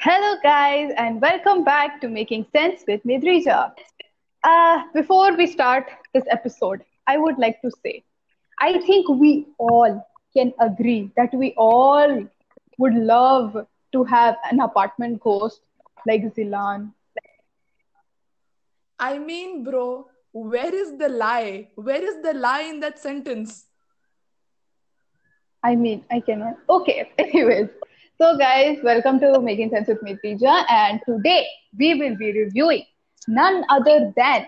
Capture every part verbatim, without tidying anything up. Hello guys, and welcome back to Making Sense with Nedrija. Uh, before we start this episode, I would like to say, I think we all can agree that we all would love to have an apartment ghost like Zilan. I mean, bro, where is the lie? Where is the lie in that sentence? I mean, I cannot. Okay, anyways. So guys, welcome to Making Sense with Nedrija, and today we will be reviewing none other than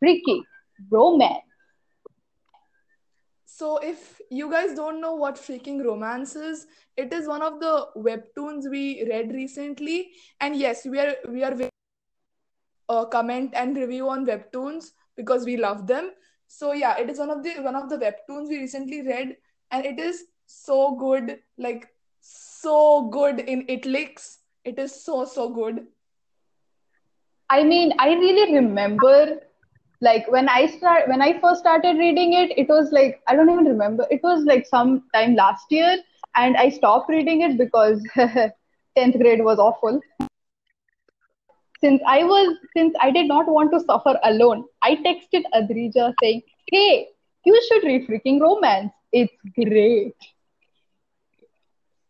Freaky Romance. So if you guys don't know what Freaking Romance is, it is one of the webtoons we read recently. And yes, we are we are uh, comment and review on webtoons because we love them. So yeah, it is one of the one of the webtoons we recently read, and it is so good, like. So good in italics. It is so, so good. I mean, I really remember, like, when I start, when I first started reading it, it was like, I don't even remember. It was like sometime last year, and I stopped reading it because tenth grade was awful. Since I was, since I did not want to suffer alone, I texted Nedrija saying, "Hey, you should read Freaking Romance. It's great."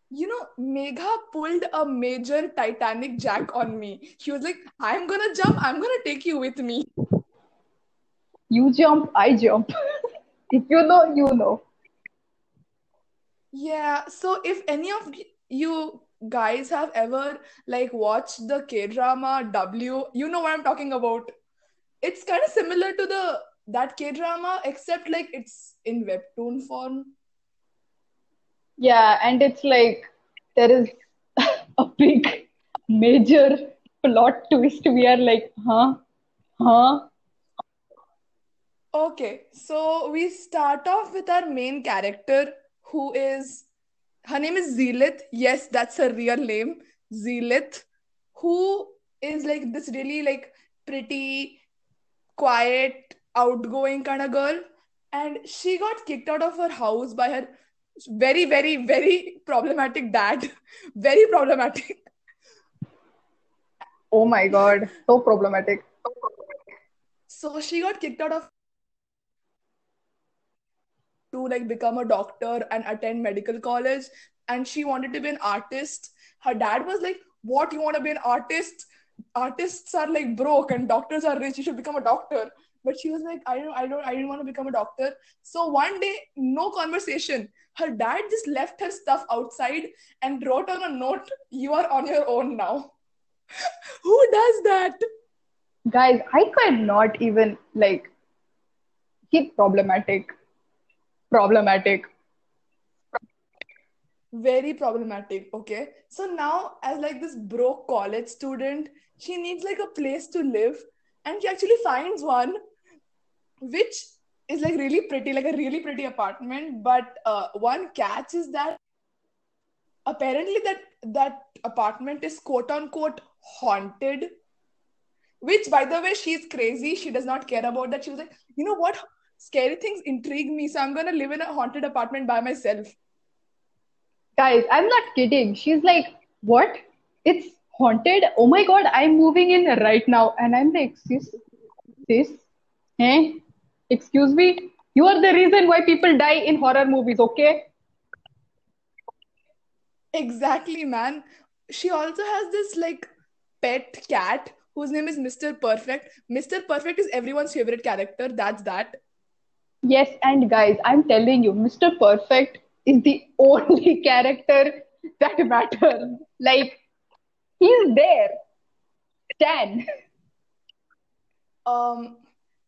You know, Megha pulled a major Titanic jack on me. She was like, I'm gonna jump, I'm gonna take you with me. You jump, I jump. If you know, you know. Yeah, so if any of you guys have ever, like, watched the K-drama W, you know what I'm talking about. It's kind of similar to the that K-drama, except, like, it's in webtoon form. Yeah, and it's like there is a big, major plot twist. We are like, huh? Huh? Okay, so we start off with our main character, who is... Her name is Zeelith. Yes, that's her real name, Zeelith. Who is like this really like pretty, quiet, outgoing kind of girl. And she got kicked out of her house by her... Very, very, very problematic dad. Very problematic. Oh my God. So problematic. So problematic. So she got kicked out of to like become a doctor and attend medical college. And she wanted to be an artist. Her dad was like, what? You want to be an artist? Artists are like broke and doctors are rich. You should become a doctor. But she was like, I don't, I don't, I didn't want to become a doctor. So one day, no conversation. Her dad just left her stuff outside and wrote on a note, "You are on your own now." Who does that? Guys, I could not even like keep problematic. Problematic. Very problematic. Okay. So now, as like this broke college student, she needs like a place to live, and she actually finds one. Which is like really pretty, like a really pretty apartment. But uh, one catch is that apparently that that apartment is quote unquote haunted. Which, by the way, she's crazy. She does not care about that. She was like, you know what? Scary things intrigue me, so I'm gonna live in a haunted apartment by myself. Guys, I'm not kidding. She's like, what? It's haunted? Oh my God, I'm moving in right now. And I'm like, sis, sis, eh? Excuse me, you are the reason why people die in horror movies, okay? Exactly, man. She also has this, like, pet cat whose name is Mister Perfect. Mister Perfect is everyone's favorite character, that's that. Yes, and guys, I'm telling you, Mister Perfect is the only character that matters. Like, he's there. Stan. Um...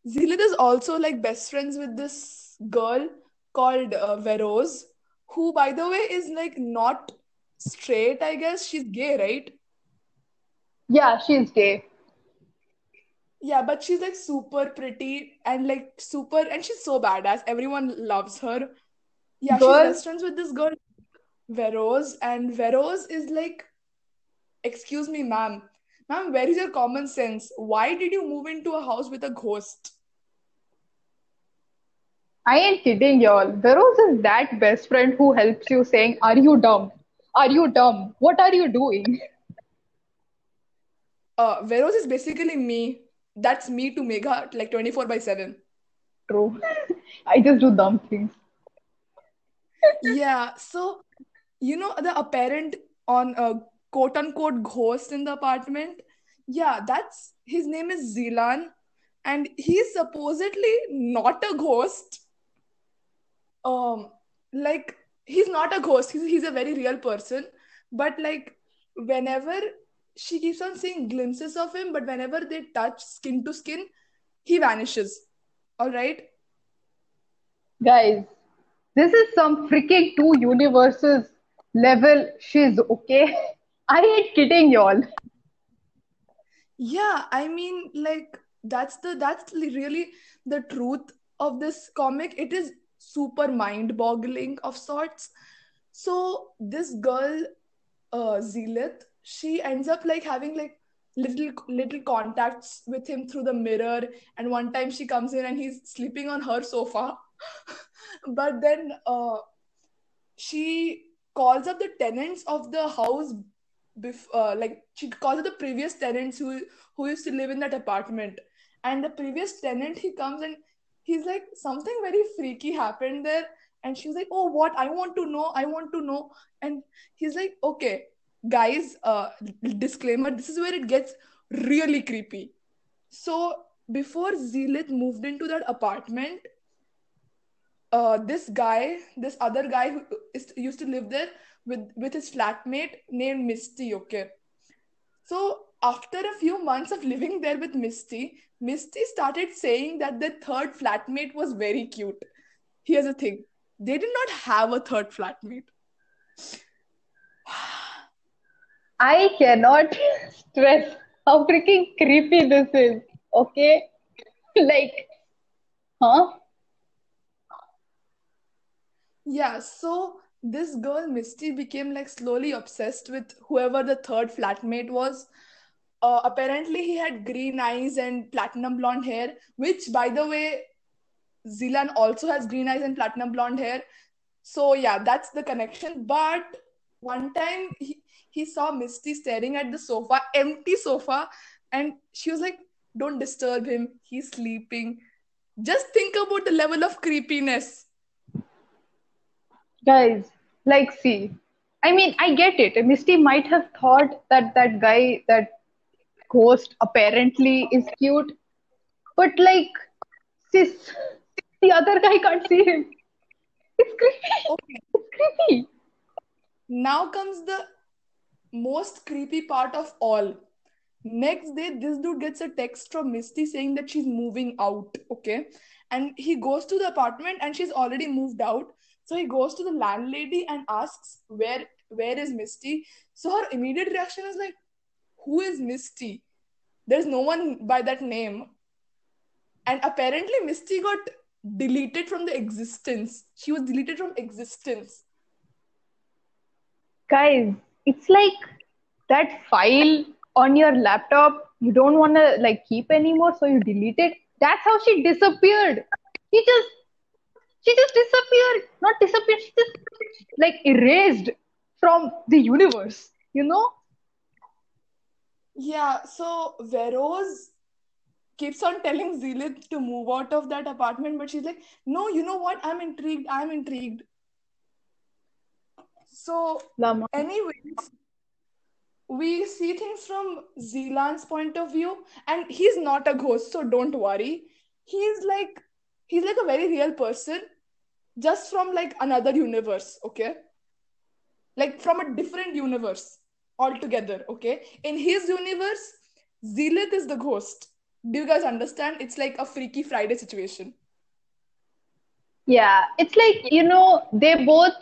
Zeelith is also like best friends with this girl called uh, Veroz, who, by the way, is like not straight, I guess. She's gay, right? Yeah, she's gay. Yeah, but she's like super pretty and like super, and she's so badass. Everyone loves her. Yeah, girl. She's best friends with this girl, Veroz, and Veroz is like, excuse me, ma'am. Ma'am, where is your common sense? Why did you move into a house with a ghost? I ain't kidding, y'all. Veroz is that best friend who helps you saying, are you dumb? Are you dumb? What are you doing? Uh, Veroz is basically me. That's me to Megha, like twenty-four by seven. True. I just do dumb things. Yeah. So, you know, the apparent on uh, quote unquote ghost in the apartment. Yeah, that's his name is Zilan. And he's supposedly not a ghost. Um, like, he's not a ghost. He's, he's a very real person. But, like, whenever she keeps on seeing glimpses of him, but whenever they touch skin to skin, he vanishes. All right? Guys, this is some freaking two universes level shiz, okay? I ain't kidding y'all. Yeah, I mean, like... That's the that's really the truth of this comic. It is super mind-boggling of sorts. So this girl, uh, Zeelith, she ends up like having like little little contacts with him through the mirror. And one time she comes in and he's sleeping on her sofa. But then uh, she calls up the tenants of the house. Bef- uh, like she calls up the previous tenants who who used to live in that apartment. And the previous tenant, he comes and he's like, something very freaky happened there. And she's like, oh, what? I want to know. I want to know. And he's like, okay, guys, uh, disclaimer, this is where it gets really creepy. So before Zeelith moved into that apartment, uh, this guy, this other guy who is, used to live there with, with his flatmate named Misty, okay? So after a few months of living there with Misty, Misty started saying that the third flatmate was very cute. Here's the thing. They did not have a third flatmate. I cannot stress how freaking creepy this is. Okay? Like, huh? Yeah, so this girl Misty became like slowly obsessed with whoever the third flatmate was. Uh, apparently, he had green eyes and platinum blonde hair, which, by the way, Zilan also has green eyes and platinum blonde hair. So, yeah, that's the connection. But one time, he, he saw Misty staring at the sofa, empty sofa, and she was like, don't disturb him. He's sleeping. Just think about the level of creepiness. Guys, like, see, I mean, I get it. Misty might have thought that that guy, that ghost apparently is cute, but like, sis, the other guy can't see him. It's creepy. Okay. It's creepy. Now comes the most creepy part of all. Next day, this dude gets a text from Misty saying that she's moving out, okay? And he goes to the apartment and she's already moved out. So he goes to the landlady and asks, where, where is Misty? So her immediate reaction is like, who is Misty? There's no one by that name. And apparently Misty got deleted from the existence. She was deleted from existence. Guys, it's like that file on your laptop, you don't want to like keep anymore, so you delete it. That's how she disappeared. She just... She just disappeared, not disappeared, she just like erased from the universe, you know? Yeah, so Veroz keeps on telling Zeelith to move out of that apartment, but she's like, no, you know what? I'm intrigued, I'm intrigued. So, Lama. Anyways, we see things from Zilan's point of view, and he's not a ghost, so don't worry. He's like... He's like a very real person, just from like another universe, okay? Like from a different universe altogether, okay? In his universe, Zeelith is the ghost. Do you guys understand? It's like a Freaky Friday situation. Yeah, it's like, you know, they both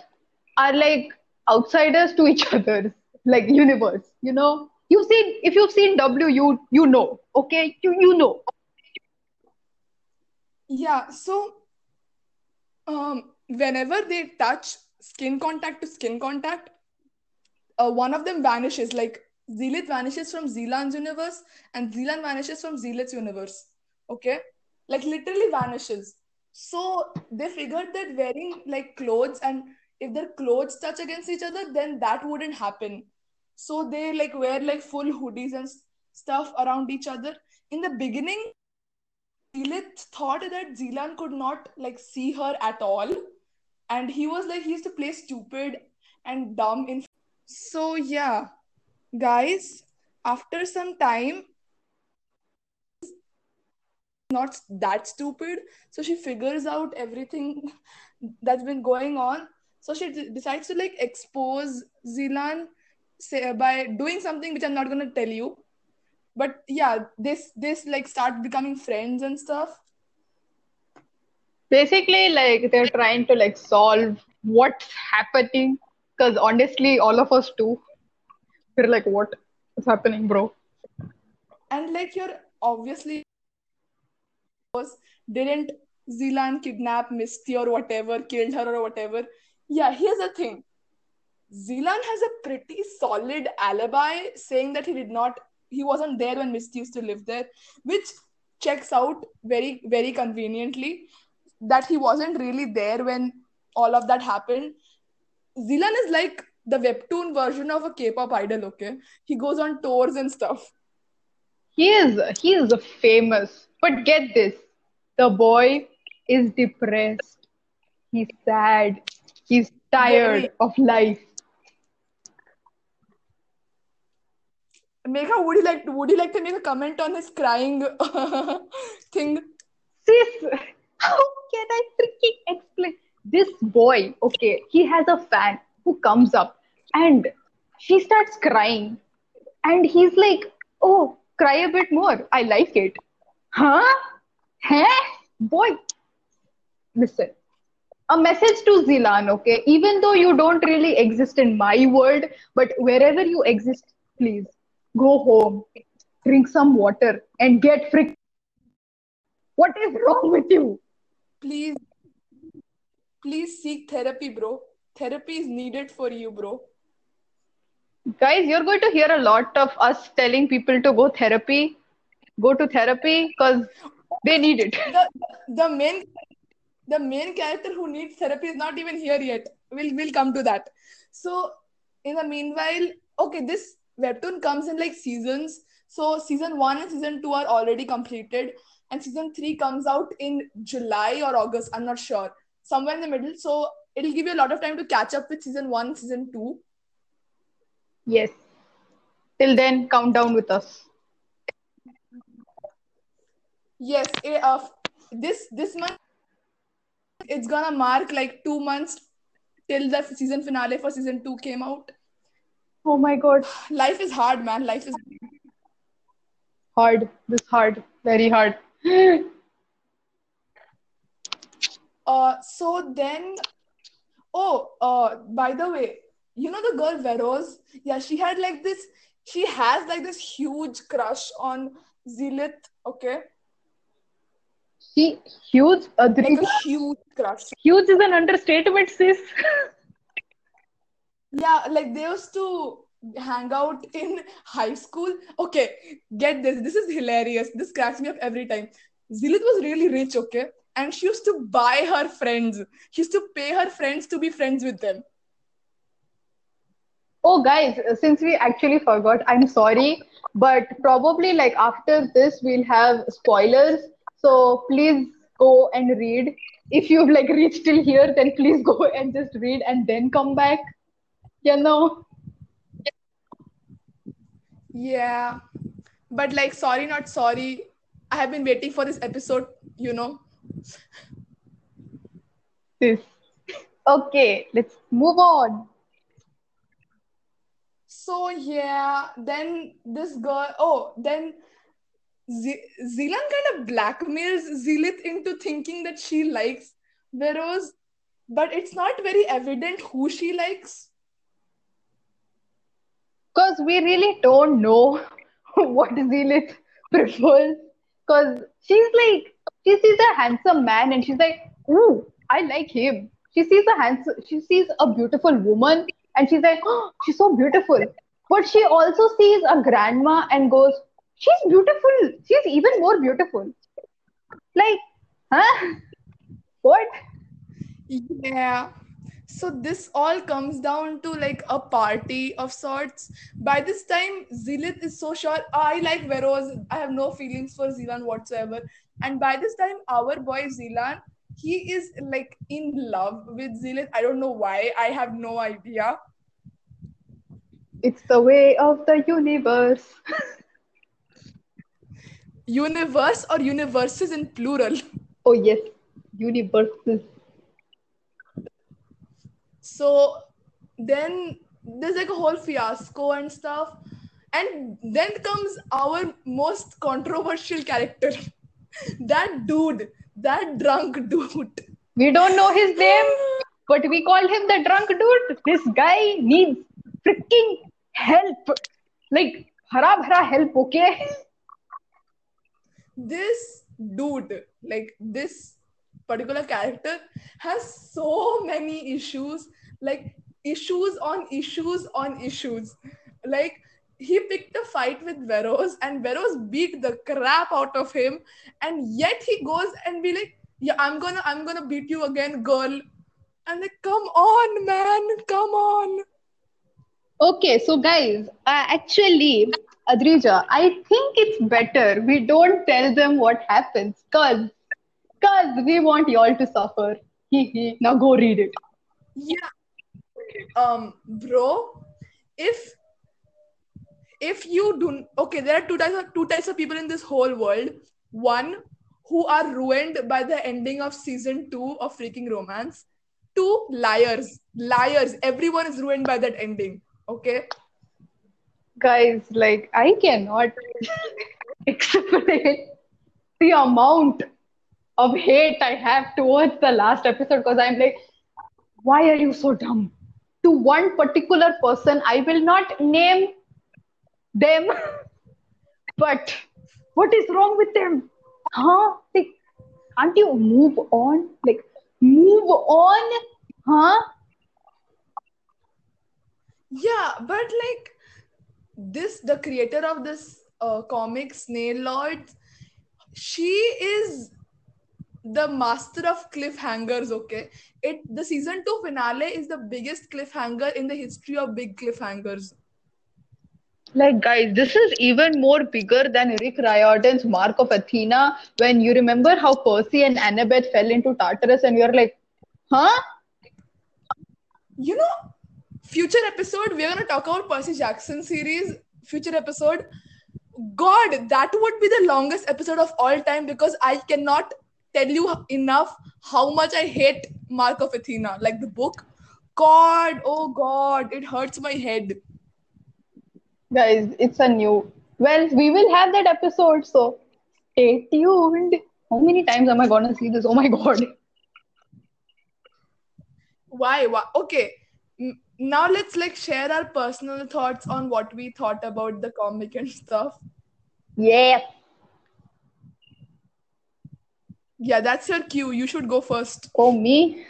are like outsiders to each other, like universe, you know? You've seen, if you've seen W, you, you know, okay? You, you know. Yeah, so um, whenever they touch skin contact to skin contact, uh, one of them vanishes. Like, Zeelith vanishes from Zilan's universe and Zilan vanishes from Zeelith's universe. Okay? Like, literally vanishes. So, they figured that wearing, like, clothes and if their clothes touch against each other, then that wouldn't happen. So, they, like, wear, like, full hoodies and stuff around each other. In the beginning, Dilith thought that Zilan could not like see her at all, and he was like, he used to play stupid and dumb in. So yeah, guys, after some time, not that stupid, so she figures out everything that's been going on. So she d- decides to like expose Zilan say, by doing something which I'm not gonna tell you. But yeah, this this like start becoming friends and stuff. Basically, like they're trying to like solve what's happening, because honestly, all of us too, we're like, what is happening, bro? And like you're obviously was didn't Zilan kidnap Misty or whatever, killed her or whatever. Yeah, here's the thing. Zilan has a pretty solid alibi saying that he did not, he wasn't there when Misty used to live there, which checks out very, very conveniently that he wasn't really there when all of that happened. Zilan is like the webtoon version of a K-pop idol, okay? He goes on tours and stuff. He is, he is famous. But get this, the boy is depressed. He's sad. He's tired Very. of life. Megha, would you like would you like to make a comment on his crying thing? Sis, how can I freaking explain? This boy, okay, he has a fan who comes up and she starts crying. And he's like, oh, cry a bit more. I like it. Huh? Hey, boy. Listen. A message to Zilan, okay? Even though you don't really exist in my world, but wherever you exist, please go home, drink some water, and get frick. What is wrong with you? Please, please seek therapy, bro. Therapy is needed for you, bro. Guys, you're going to hear a lot of us telling people to go therapy. Go to therapy because they need it. The, the main... The main character who needs therapy is not even here yet. We'll, we'll come to that. So, in the meanwhile, okay, this webtoon comes in like seasons. So, season one and season two are already completed. And season three comes out in July or August. I'm not sure. Somewhere in the middle. So, it'll give you a lot of time to catch up with season one, season two. Yes. Till then, count down with us. Yes. It, uh, this this month, it's gonna mark like two months till the season finale for season two came out. Oh my god. Life is hard, man. Life is hard. This hard. Very hard. uh, so then... Oh, uh, by the way, you know the girl Veroz? Yeah, she had like this... She has like this huge crush on Zilith, okay? She huge uh, like a huge crush. Huge is an understatement, sis. Yeah, like they used to hang out in high school. Okay, get this. This is hilarious. This cracks me up every time. Zilith was really rich, okay? And she used to buy her friends. She used to pay her friends to be friends with them. Oh, guys, since we actually forgot, I'm sorry. But probably like after this, we'll have spoilers. So please go and read. If you've like reached till here, then please go and just read and then come back. You know? Yeah. But like, sorry, not sorry. I have been waiting for this episode, you know? This. Okay, let's move on. So yeah, then this girl, oh, then... Z- Zilan kind of blackmails Zilith into thinking that she likes Veroz, but it's not very evident who she likes. Because we really don't know what Zilith prefers. Because she's like, she sees a handsome man and she's like, ooh, I like him. She sees a handsome, she sees a beautiful woman and she's like, oh, she's so beautiful. But she also sees a grandma and goes, she's beautiful. She's even more beautiful. Like, huh? What? Yeah. So this all comes down to like a party of sorts. By this time, Zilit is so sure, I like Veroz, I have no feelings for Zilan whatsoever. And by this time, our boy Zilan, he is like in love with Zilit. I don't know why, I have no idea. It's the way of the universe. Universe or universes in plural? Oh yes, universes. So then there's like a whole fiasco and stuff. And then comes our most controversial character. That dude, that drunk dude. We don't know his name, but we call him the drunk dude. This guy needs freaking help. Like, hara bhara help, okay? This dude, like this particular character has so many issues, like issues on issues on issues. Like he picked a fight with Veroz and Veroz beat the crap out of him, and yet he goes and be like, yeah, I'm gonna I'm gonna beat you again, girl. And like, come on, man, come on. Okay, so guys, uh, actually, Adrija, I think it's better we don't tell them what happens, cause Because we want y'all to suffer. Now go read it. Yeah. Um, bro, if if you do... Okay, there are two types, of, two types of people in this whole world. One, who are ruined by the ending of season two of Freaking Romance. Two, liars. Liars. Everyone is ruined by that ending. Okay? Guys, like, I cannot explain the amount of hate I have towards the last episode, because I'm like, why are you so dumb? To one particular person, I will not name them, but what is wrong with them? Huh? Like, can't you move on? Like, move on? Huh? Yeah, but like, this, the creator of this uh, comic, Snail Lords, she is the master of cliffhangers, okay? It the season two finale is the biggest cliffhanger in the history of big cliffhangers. Like, guys, this is even more bigger than Rick Riordan's Mark of Athena, when you remember how Percy and Annabeth fell into Tartarus and you're like, huh? You know, future episode, we're going to talk about Percy Jackson series, future episode. God, that would be the longest episode of all time, because I cannot tell you enough how much I hate Mark of Athena, like the book. God, oh God, it hurts my head. Guys, it's a new... Well, we will have that episode, so stay tuned. How many times am I gonna see this? Oh my God. Why? Why? Okay, now let's like share our personal thoughts on what we thought about the comic and stuff. Yeah. Yeah, that's your cue. You should go first. Oh, me?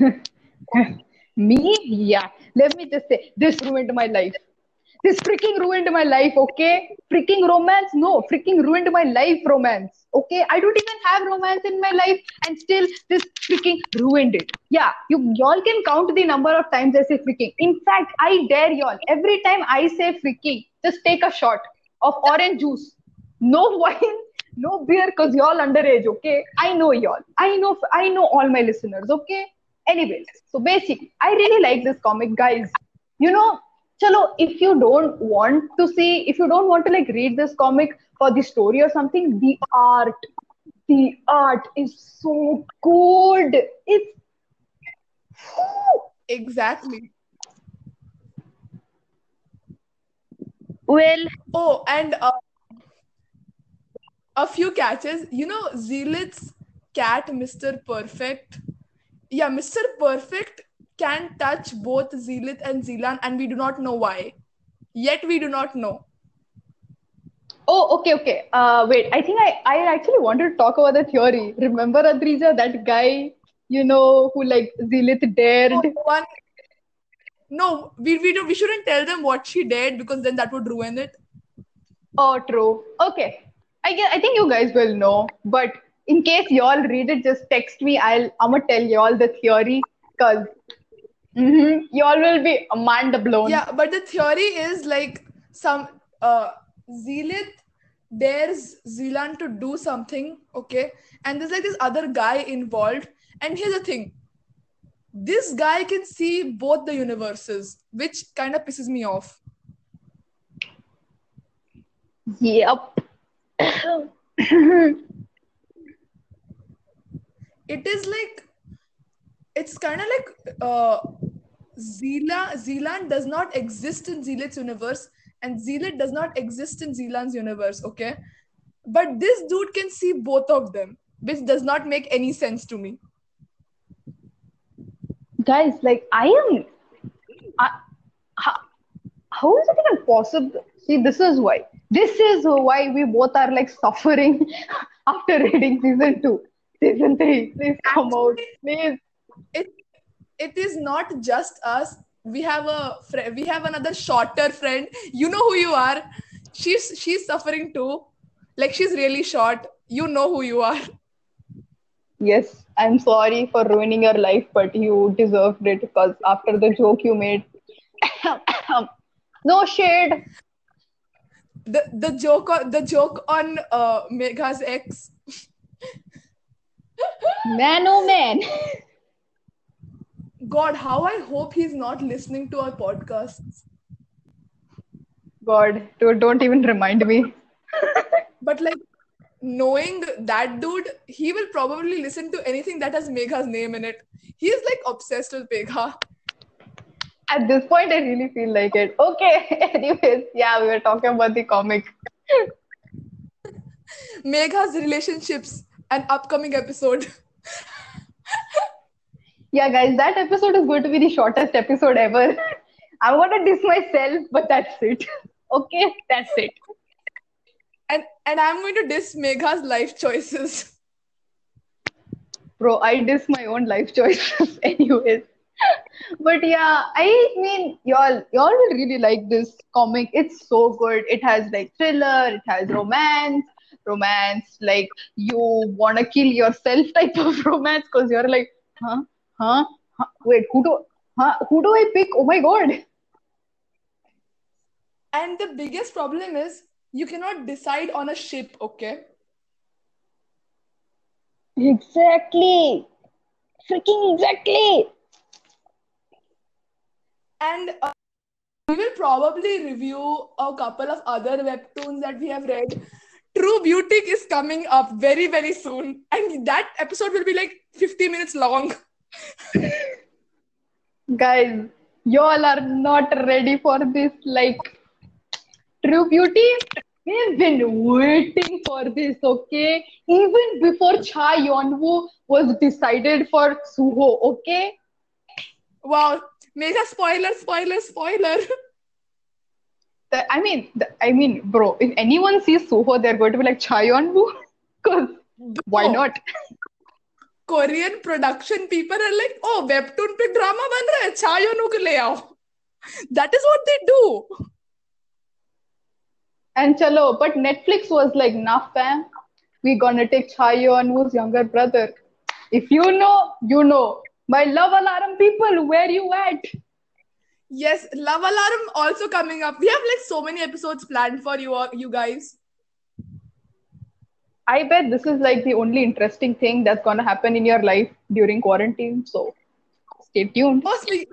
Me? Yeah. Let me just say, this ruined my life. This freaking ruined my life, okay? Freaking romance? No. Freaking ruined my life, romance. Okay? I don't even have romance in my life, and still this freaking ruined it. Yeah. You y'all can count the number of times I say freaking. In fact, I dare y'all. Every time I say freaking, just take a shot of orange juice. No wine. No beer, because y'all underage, okay? I know y'all. I know I know all my listeners, okay? Anyways, so basically, I really like this comic, guys. You know, chalo, if you don't want to see, if you don't want to like read this comic for the story or something, the art, the art is so good. It's... Exactly. Well... Oh, and... Uh... A few catches. You know, Zealot's cat, Mister Perfect. Yeah, Mister Perfect can touch both Zealot and Zilan, and we do not know why. Yet we do not know. Oh, okay, okay. Uh, wait, I think I, I actually wanted to talk about the theory. Remember, Adrija, that guy, you know, who like Zealot dared? Oh, one... No, we, we, do, we shouldn't tell them what she dared, because then that would ruin it. Oh, true. Okay. I guess, I think you guys will know, but in case y'all read it, just text me. I'll, I'm gonna tell y'all the theory, because Mm-hmm. You all will be mind blown. Yeah, but the theory is like some uh, Zealit dares Zealand to do something, okay? And there's like this other guy involved. And here's the thing. This guy can see both the universes, which kind of pisses me off. Yep. It is like, it's kind of like uh, Zealand, Zealand does not exist in Zealot's universe and Zealot does not exist in Zealand's universe, okay? But this dude can see both of them, which does not make any sense to me. Guys, like, I am... I, how, how is it even possible? See, this is why. This is why we both are, like, suffering after reading season two. Season three, please come Actually, out. Please. It, it is not just us. We have a fr- we have another shorter friend. You know who you are. She's she's suffering too. Like, she's really short. You know who you are. Yes, I'm sorry for ruining your life, but you deserved it because after the joke you made. No shade. The the joke on, the joke on uh, Megha's ex. Man, oh man. God, how I hope he's not listening to our podcasts. God, dude, don't even remind me. But like, knowing that dude, he will probably listen to anything that has Megha's name in it. He is like obsessed with Megha. At this point, I really feel like it. Okay, anyways, yeah, we were talking about the comic. Megha's relationships, an upcoming episode. Yeah, guys, that episode is going to be the shortest episode ever. I'm going to diss myself, but that's it. Okay, that's it. And and I'm going to diss Megha's life choices. Bro, I diss my own life choices anyways. But yeah, I mean, y'all, y'all will really like this comic. It's so good. It has like thriller, it has romance. Romance, like you want to kill yourself type of romance because you're like, huh, huh, huh, wait, who do, huh, who do I pick? Oh my God. And the biggest problem is you cannot decide on a ship, okay? Exactly. Freaking exactly. And uh, we will probably review a couple of other webtoons that we have read. True Beauty is coming up very, very soon. And that episode will be like fifty minutes long. Guys, y'all are not ready for this. Like, True Beauty, we've been waiting for this, okay? Even before Cha Yeonwoo was decided for Suho, okay? Wow, mega spoiler, spoiler, spoiler. The, I mean, the, I mean, bro, if anyone sees Suho, they're going to be like, Cha Yeonwoo? Because why not? Korean production people are like, oh, webtoon pe drama ban raha hai, Cha Yeonwoo ko le aao. That is what they do. And chalo, but Netflix was like, nah fam, we're gonna take Cha Yeonwoo's younger brother. If you know, you know. My love alarm people, where you at? Yes, Love Alarm also coming up. We have like so many episodes planned for you all, you guys. I bet this is like the only interesting thing that's going to happen in your life during quarantine. So stay tuned. Firstly,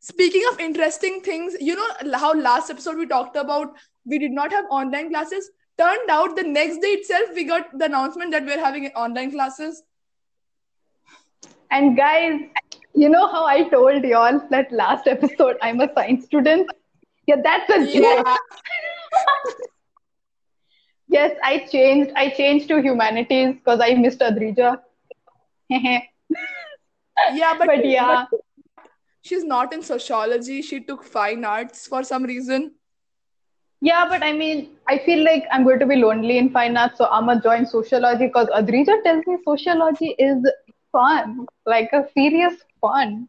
speaking of interesting things, you know how last episode we talked about, we did not have online classes. Turned out the next day itself, we got the announcement that we're having online classes. And guys, you know how I told y'all that last episode, I'm a science student? Yeah, that's a joke. Yeah. Yes, I changed. I changed to humanities because I missed Adrija. Yeah, but, but yeah. But she's not in sociology. She took fine arts for some reason. Yeah, but I mean, I feel like I'm going to be lonely in fine arts, so I'm going to join sociology because Adrija tells me sociology is fun, like a serious fun.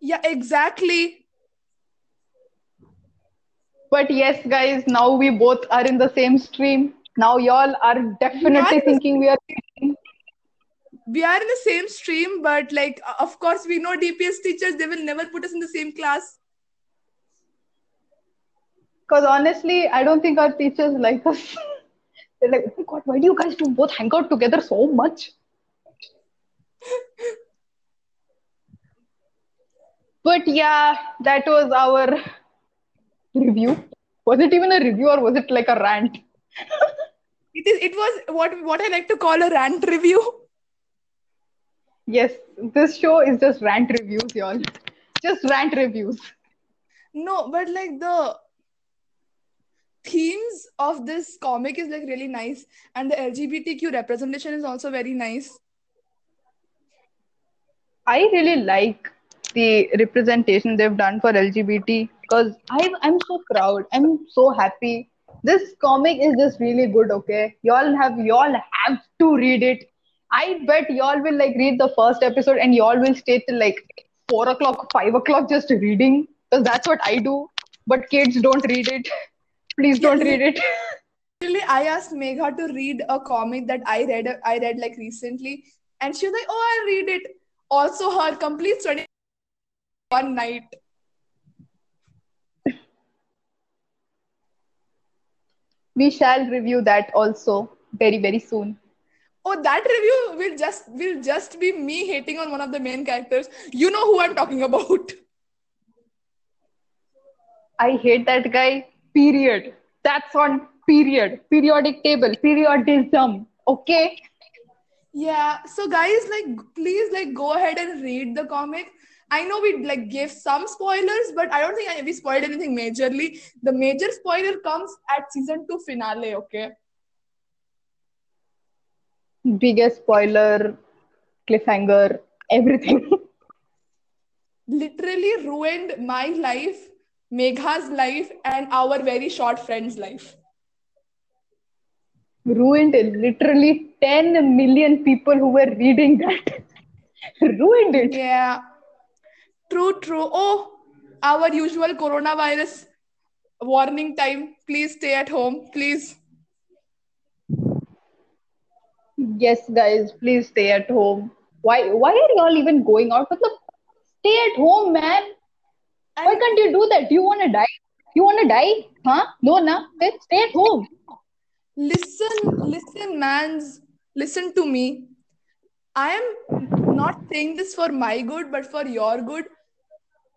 Yeah, exactly. But yes, guys, now we both are in the same stream. Now y'all are definitely yes. thinking we are we are in the same stream, but like, of course, we know D P S teachers, they will never put us in the same class. Because honestly, I don't think our teachers like us. They're like, oh God, why do you guys do both hang out together so much? But yeah, that was our review. Was it even a review or was it like a rant? It is. It was what, what I like to call a rant review. Yes, this show is just rant reviews, y'all. Just rant reviews. No, but like the themes of this comic is like really nice. And the L G B T Q representation is also very nice. I really like the representation they've done for L G B T because I'm, I'm so proud. I'm so happy. This comic is just really good, okay? Y'all have, y'all have to read it. I bet y'all will like read the first episode and y'all will stay till like four o'clock, five o'clock just reading. Because that's what I do. But kids, don't read it. Please don't read it. Actually, I asked Megha to read a comic that I read I read like recently. And she was like, oh, I'll read it. Also, her complete study one night. We shall review that also very, very soon. Oh, that review will just will just be me hating on one of the main characters. You know who I'm talking about. I hate that guy. Period. That's on period. Periodic table. Periodism. Okay? Yeah. So guys, like, please like go ahead and read the comic. I know we like gave some spoilers, but I don't think we spoiled anything majorly. The major spoiler comes at season two finale, okay? Biggest spoiler, cliffhanger, everything. Literally ruined my life, Megha's life, and our very short friend's life. Ruined literally ten million people who were reading that. Ruined it. Yeah. True, true. Oh, our usual coronavirus warning time. Please stay at home. Please. Yes, guys, please stay at home. Why why are y'all even going out? But look, stay at home, man. And why can't you do that? Do you want to die? You want to die? Huh? No, na. Stay at home. Listen, listen, mans. Listen to me. I am not saying this for my good, but for your good.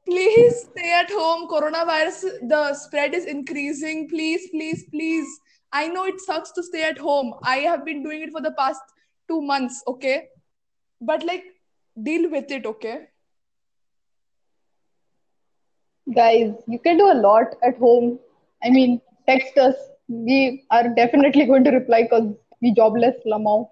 Please stay at home. Coronavirus, the spread is increasing. Please, please, please. I know it sucks to stay at home. I have been doing it for the past two months, okay? But like, deal with it, okay? Guys, you can do a lot at home. I mean, text us. We are definitely going to reply because we jobless, lamao.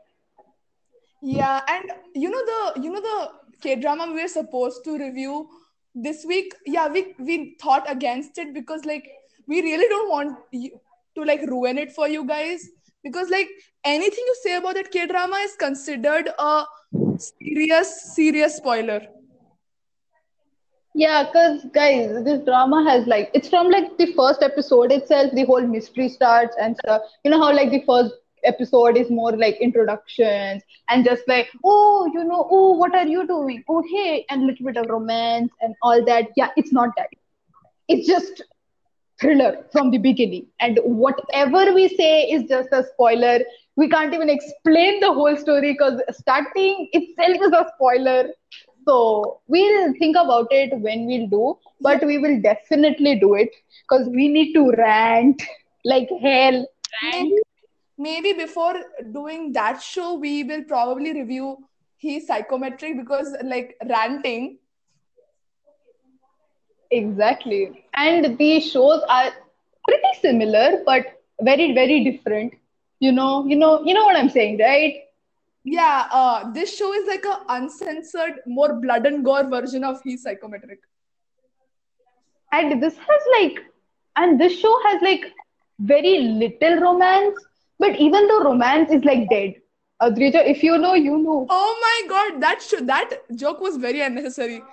Yeah, and you know the you know the K-drama we were supposed to review this week. Yeah, we we thought against it because like we really don't want you to like ruin it for you guys, because like anything you say about that K-drama is considered a serious serious spoiler. Yeah, because guys, this drama has like, it's from like the first episode itself, the whole mystery starts and stuff. You know how like the first episode is more like introductions and just like, oh, you know, oh, what are you doing, oh hey, and little bit of romance and all that. Yeah, it's not that. It's just thriller from the beginning, and whatever we say is just a spoiler. We can't even explain the whole story because starting itself is a spoiler. So we'll think about it when we'll do, but we will definitely do it because we need to rant like hell. Rant. Maybe before doing that show, we will probably review His Psychometric because like ranting. Exactly. And these shows are pretty similar, but very, very different. You know, you know, you know what I'm saying, right? Yeah. Uh, this show is like a uncensored, more blood and gore version of His Psychometric. And this has like, and this show has like very little romance, but even though romance is like dead. Adrija, if you know, you know. Oh my God, that show, that joke was very unnecessary.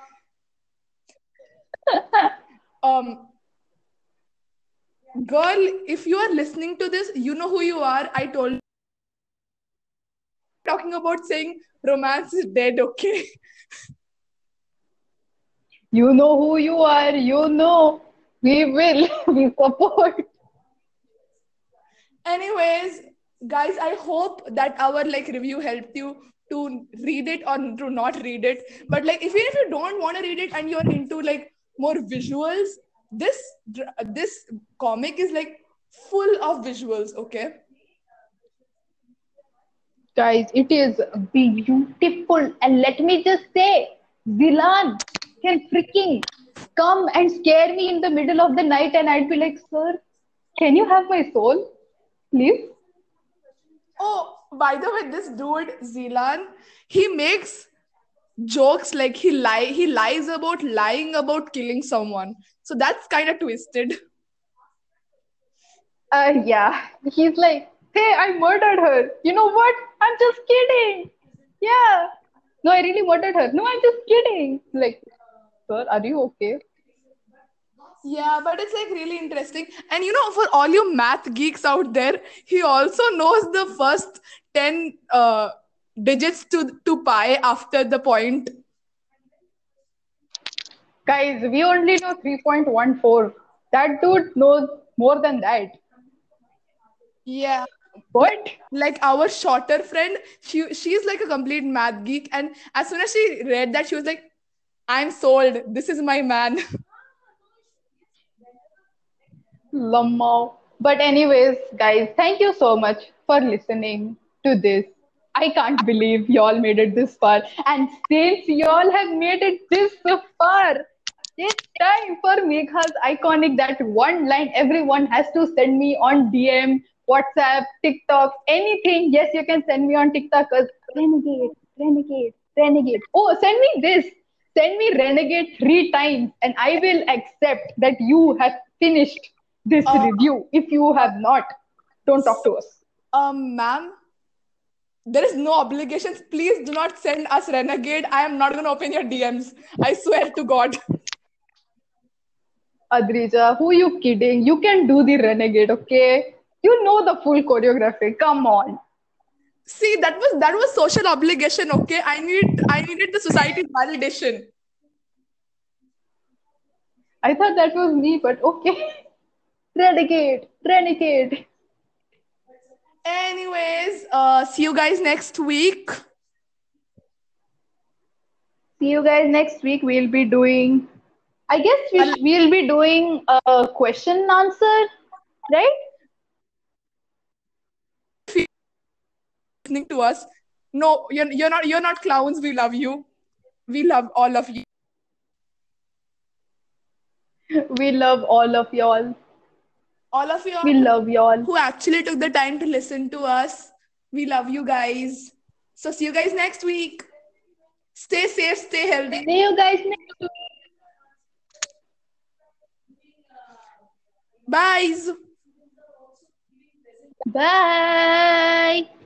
Um, girl, if you are listening to this, you know who you are. I told you. talking about saying romance is dead, okay? You know who you are. You know. We will. We support. Anyways, guys, I hope that our like review helped you to read it or to not read it. But like, even if you don't want to read it and you're into like more visuals, this this comic is like full of visuals, okay? Guys, it is beautiful. And let me just say, Zilan can freaking come and scare me in the middle of the night and I'd be like, sir, can you have my soul, please? Oh, by the way, this dude, Zilan, he makes jokes like he lie he lies about lying about killing someone. So that's kind of twisted. Uh, yeah, he's like, hey, I murdered her. You know what? I'm just kidding. Yeah. No, I really murdered her. No, I'm just kidding. Like, sir, are you okay? Yeah, but it's like really interesting. And you know, for all you math geeks out there, he also knows the first ten uh, digits to, to pi after the point. Guys, we only know three point one four. That dude knows more than that. Yeah. But like our shorter friend, she she's like a complete math geek. And as soon as she read that, she was like, I'm sold. This is my man. Lamau. But anyways, guys, thank you so much for listening to this. I can't believe y'all made it this far. And since y'all have made it this far, it's time for Megha's Iconic, that one line everyone has to send me on D M, WhatsApp, TikTok, anything. Yes, you can send me on TikTok because renegade, renegade, renegade. Oh, send me this. Send me renegade three times and I will accept that you have finished this uh, review. If you have not, don't talk to us. Um, ma'am, there is no obligations. Please do not send us renegade. I am not going to open your D Ms. I swear to God. Adrija, who are you kidding? You can do the renegade, okay? You know the full choreography. Come on. See, that was that was social obligation, okay? I needed I needed the society's validation. I thought that was me, but okay. Renegade, renegade. Anyways, uh, see you guys next week. See you guys next week. We'll be doing, I guess we'll, we'll be doing a question and answer, right? Listening to us, no, you're, you're not you're not clowns. We love you. We love all of you. We love all of y'all. All of y'all. We love y'all. Who actually took the time to listen to us. We love you guys. So see you guys next week. Stay safe. Stay healthy. See you guys next week. Bye. Bye.